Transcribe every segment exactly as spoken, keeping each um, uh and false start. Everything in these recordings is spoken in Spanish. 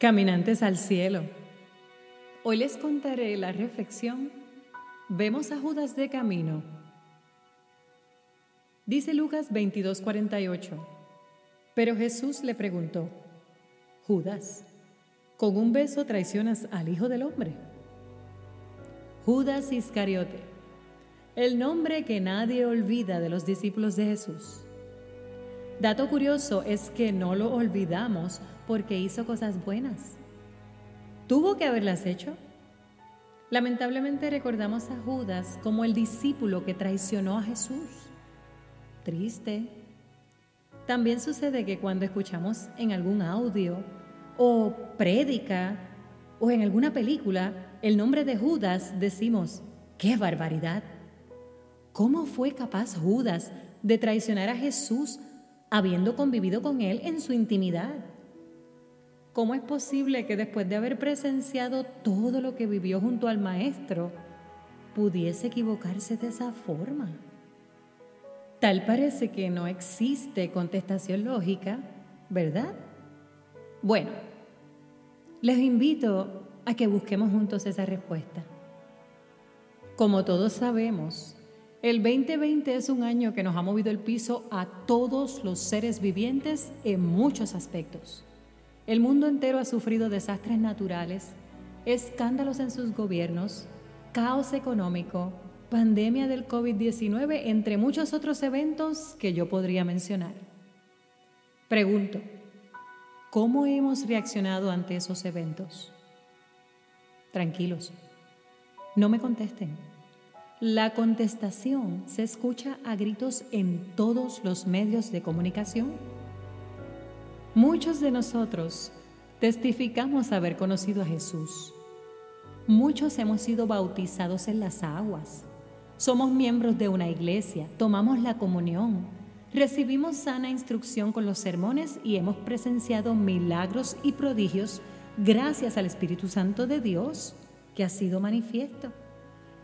Caminantes al cielo. Hoy les contaré la reflexión. Vemos a Judas de camino. Dice Lucas veintidós cuarenta y ocho. Pero Jesús le preguntó: Judas, ¿con un beso traicionas al Hijo del Hombre? Judas Iscariote, el nombre que nadie olvida de los discípulos de Jesús. Dato curioso es que no lo olvidamos porque hizo cosas buenas. ¿Tuvo que haberlas hecho? Lamentablemente recordamos a Judas como el discípulo que traicionó a Jesús. Triste. También sucede que cuando escuchamos en algún audio o prédica o en alguna película el nombre de Judas, decimos: ¡qué barbaridad! ¿Cómo fue capaz Judas de traicionar a Jesús habiendo convivido con él en su intimidad? ¿Cómo es posible que después de haber presenciado todo lo que vivió junto al Maestro, pudiese equivocarse de esa forma? Tal parece que no existe contestación lógica, ¿verdad? Bueno, les invito a que busquemos juntos esa respuesta. Como todos sabemos, el veinte veinte es un año que nos ha movido el piso a todos los seres vivientes en muchos aspectos. El mundo entero ha sufrido desastres naturales, escándalos en sus gobiernos, caos económico, pandemia del covid diecinueve, entre muchos otros eventos que yo podría mencionar. Pregunto, ¿cómo hemos reaccionado ante esos eventos? Tranquilos, no me contesten. La contestación se escucha a gritos en todos los medios de comunicación. Muchos de nosotros testificamos haber conocido a Jesús. Muchos hemos sido bautizados en las aguas. Somos miembros de una iglesia, tomamos la comunión, recibimos sana instrucción con los sermones y hemos presenciado milagros y prodigios gracias al Espíritu Santo de Dios que ha sido manifiesto.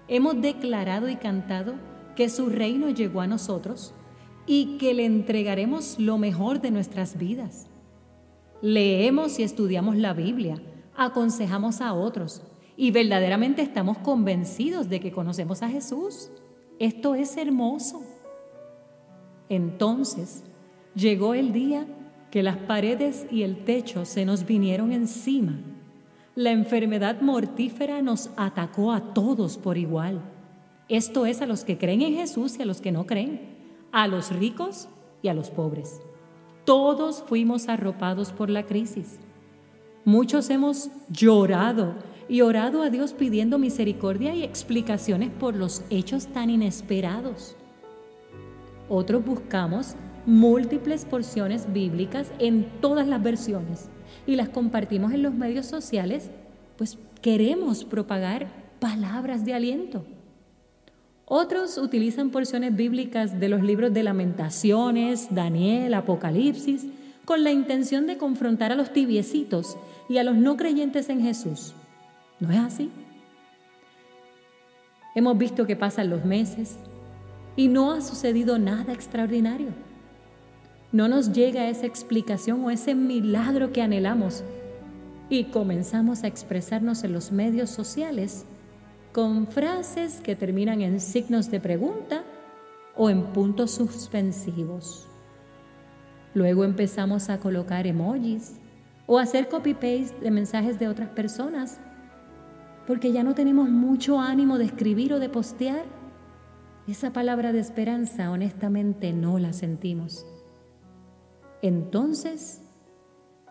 Hemos declarado y cantado que su reino llegó a nosotros y que le entregaremos lo mejor de nuestras vidas. Leemos y estudiamos la Biblia, aconsejamos a otros y verdaderamente estamos convencidos de que conocemos a Jesús. Esto es hermoso. Entonces, llegó el día que las paredes y el techo se nos vinieron encima. La enfermedad mortífera nos atacó a todos por igual. Esto es a los que creen en Jesús y a los que no creen, a los ricos y a los pobres. Todos fuimos arropados por la crisis. Muchos hemos llorado y orado a Dios pidiendo misericordia y explicaciones por los hechos tan inesperados. Otros buscamos múltiples porciones bíblicas en todas las versiones y las compartimos en los medios sociales, pues queremos propagar palabras de aliento. Otros utilizan porciones bíblicas de los libros de Lamentaciones, Daniel, Apocalipsis, con la intención de confrontar a los tibiecitos y a los no creyentes en Jesús. ¿No es así? Hemos visto que pasan los meses y no ha sucedido nada extraordinario. No nos llega esa explicación o ese milagro que anhelamos y comenzamos a expresarnos en los medios sociales con frases que terminan en signos de pregunta o en puntos suspensivos. Luego empezamos a colocar emojis o a hacer copy-paste de mensajes de otras personas porque ya no tenemos mucho ánimo de escribir o de postear. Esa palabra de esperanza honestamente no la sentimos. Entonces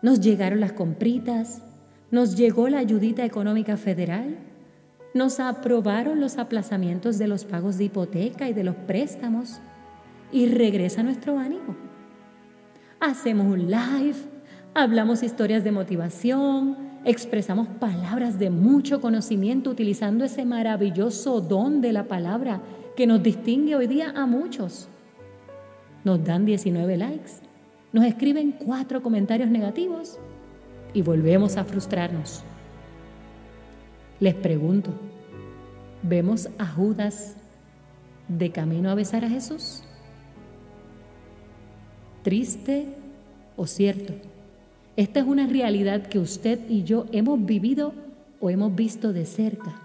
nos llegaron las compritas, nos llegó la ayudita económica federal, nos aprobaron los aplazamientos de los pagos de hipoteca y de los préstamos y regresa nuestro ánimo. Hacemos un live, hablamos historias de motivación, expresamos palabras de mucho conocimiento utilizando ese maravilloso don de la palabra que nos distingue hoy día a muchos. Nos dan diecinueve likes, nos escriben cuatro comentarios negativos y volvemos a frustrarnos. Les pregunto, ¿vemos a Judas de camino a besar a Jesús? ¿Triste o cierto Esta es una realidad que usted y yo hemos vivido o hemos visto de cerca.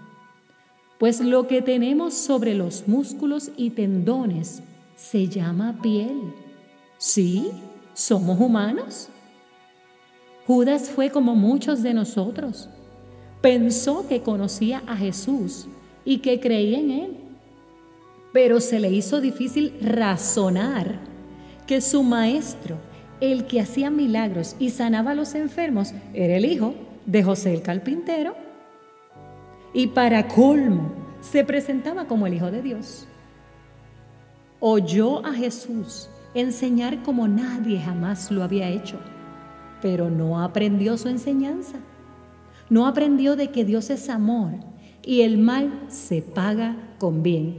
Pues lo que tenemos sobre los músculos y tendones se llama piel. Sí, somos humanos. Judas fue como muchos de nosotros. Pensó que conocía a Jesús y que creía en él, pero se le hizo difícil razonar que su maestro, el que hacía milagros y sanaba a los enfermos, era el hijo de José el carpintero y, para colmo, se presentaba como el Hijo de Dios. Oyó a Jesús enseñar como nadie jamás lo había hecho, pero no aprendió su enseñanza. No aprendió de que Dios es amor y el mal se paga con bien.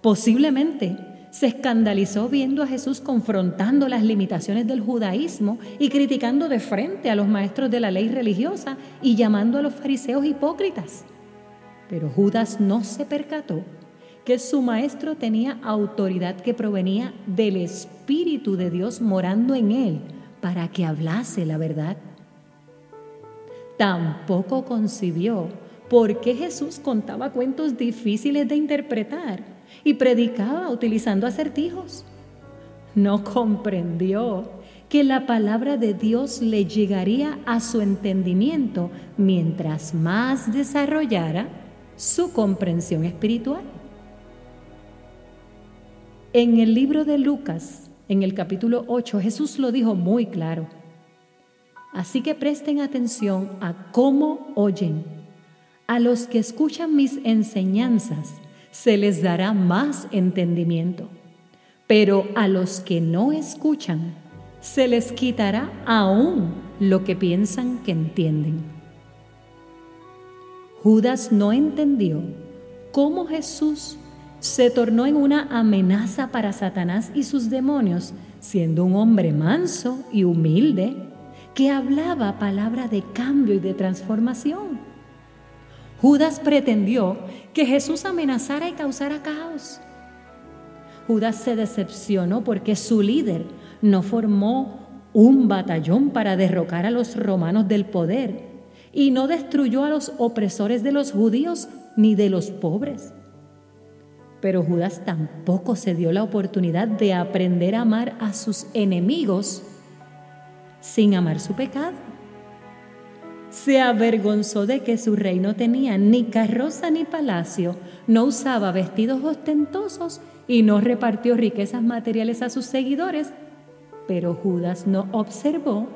Posiblemente se escandalizó viendo a Jesús confrontando las limitaciones del judaísmo y criticando de frente a los maestros de la ley religiosa y llamando a los fariseos hipócritas. Pero Judas no se percató que su maestro tenía autoridad que provenía del Espíritu de Dios morando en él para que hablase la verdad. Tampoco concibió por qué Jesús contaba cuentos difíciles de interpretar y predicaba utilizando acertijos. No comprendió que la palabra de Dios le llegaría a su entendimiento mientras más desarrollara su comprensión espiritual. En el libro de Lucas, en el capítulo ocho, Jesús lo dijo muy claro. Así que presten atención a cómo oyen. A los que escuchan mis enseñanzas se les dará más entendimiento, pero a los que no escuchan se les quitará aún lo que piensan que entienden. Judas no entendió cómo Jesús se tornó en una amenaza para Satanás y sus demonios, siendo un hombre manso y humilde que hablaba palabra de cambio y de transformación. Judas pretendió que Jesús amenazara y causara caos. Judas se decepcionó porque su líder no formó un batallón para derrocar a los romanos del poder y no destruyó a los opresores de los judíos ni de los pobres. Pero Judas tampoco se dio la oportunidad de aprender a amar a sus enemigos sin amar su pecado. Se avergonzó de que su rey no tenía ni carroza ni palacio, no usaba vestidos ostentosos y no repartió riquezas materiales a sus seguidores. Pero Judas no observó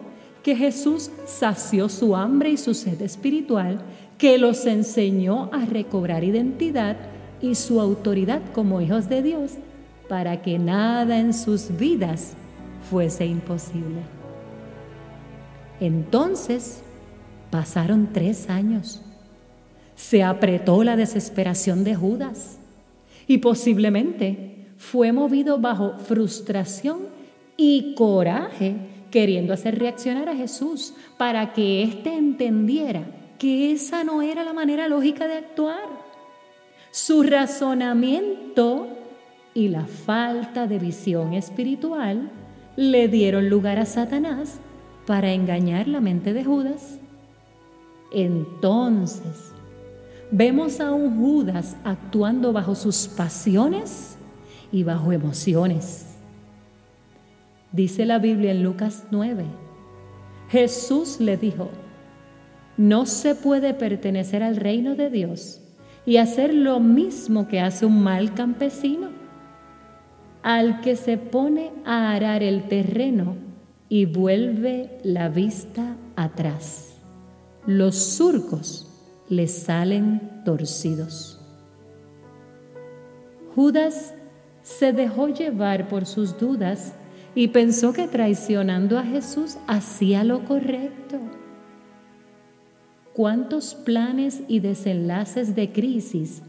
que Jesús sació su hambre y su sed espiritual, que los enseñó a recobrar identidad y su autoridad como hijos de Dios, para que nada en sus vidas fuese imposible. Entonces pasaron tres años. Se apretó la desesperación de Judas y posiblemente fue movido bajo frustración y coraje, queriendo hacer reaccionar a Jesús para que éste entendiera que esa no era la manera lógica de actuar. Su razonamiento y la falta de visión espiritual le dieron lugar a Satanás para engañar la mente de Judas. Entonces, vemos a un Judas actuando bajo sus pasiones y bajo emociones. Dice la Biblia en Lucas nueve, Jesús le dijo: no se puede pertenecer al reino de Dios y hacer lo mismo que hace un mal campesino, al que se pone a arar el terreno y vuelve la vista atrás. Los surcos le salen torcidos. Judas se dejó llevar por sus dudas y pensó que traicionando a Jesús hacía lo correcto. ¿Cuántos planes y desenlaces de crisis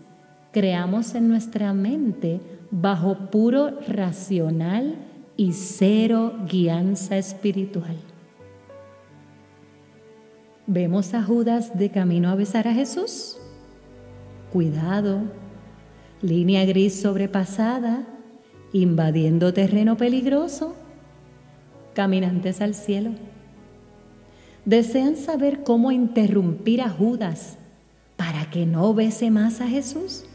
creamos en nuestra mente bajo puro racional y cero guianza espiritual? ¿Vemos a Judas de camino a besar a Jesús? Cuidado, línea gris sobrepasada, invadiendo terreno peligroso. Caminantes al cielo. desean saber cómo interrumpir a Judas para que no bese más a Jesús.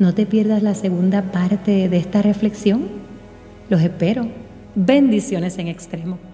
No te pierdas la segunda parte de esta reflexión. Los espero. Bendiciones en extremo.